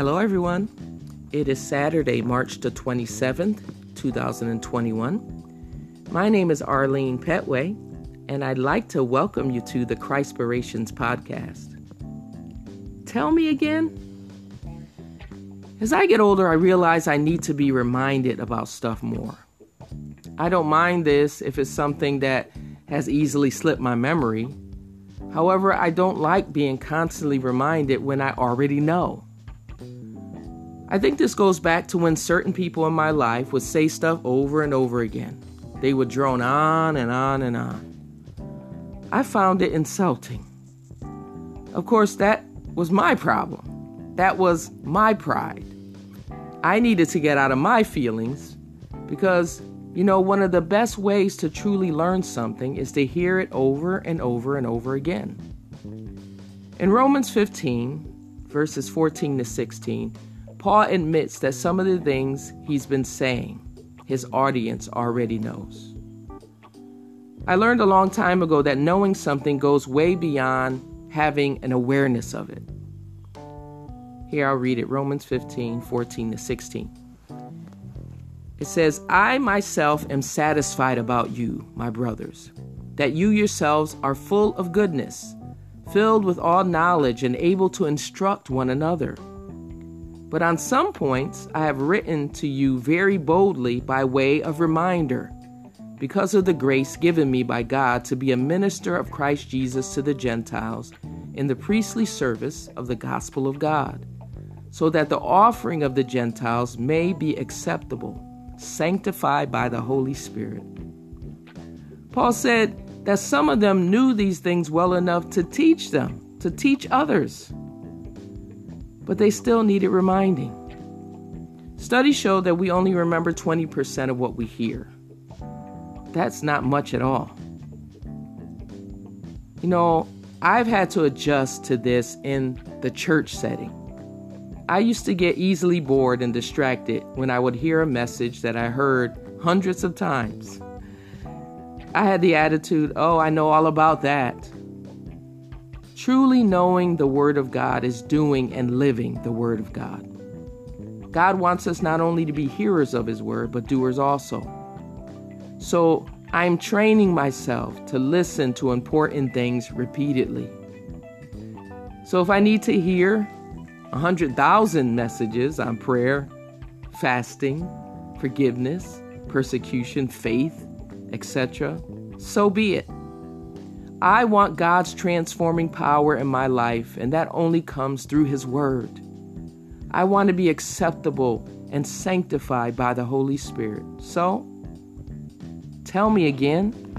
Hello everyone, it is Saturday, March the 27th, 2021. My name is Arlene Petway, and I'd like to welcome you to the Christpirations podcast. Tell me again. As I get older, I realize I need to be reminded about stuff more. I don't mind this if it's something that has easily slipped my memory. However, I don't like being constantly reminded when I already know. I think this goes back to when certain people in my life would say stuff over and over again. They would drone on and on and on. I found it insulting. Of course, that was my problem. That was my pride. I needed to get out of my feelings because, you know, one of the best ways to truly learn something is to hear it over and over and over again. In Romans 15, verses 14 to 16, Paul admits that some of the things he's been saying, his audience already knows. I learned a long time ago that knowing something goes way beyond having an awareness of it. Here, I'll read it, Romans 15, 14 to 16. It says, I myself am satisfied about you, my brothers, that you yourselves are full of goodness, filled with all knowledge and able to instruct one another. But on some points I have written to you very boldly by way of reminder, because of the grace given me by God to be a minister of Christ Jesus to the Gentiles in the priestly service of the gospel of God, so that the offering of the Gentiles may be acceptable, sanctified by the Holy Spirit. Paul said that some of them knew these things well enough to teach them, to teach others. But they still needed reminding. Studies show that we only remember 20% of what we hear. That's not much at all. You know, I've had to adjust to this in the church setting. I used to get easily bored and distracted when I would hear a message that I heard hundreds of times. I had the attitude, oh, I know all about that. Truly knowing the Word of God is doing and living the Word of God. God wants us not only to be hearers of His Word, but doers also. So I'm training myself to listen to important things repeatedly. So if I need to hear 100,000 messages on prayer, fasting, forgiveness, persecution, faith, etc., so be it. I want God's transforming power in my life, and that only comes through His Word. I want to be acceptable and sanctified by the Holy Spirit. So, tell me again.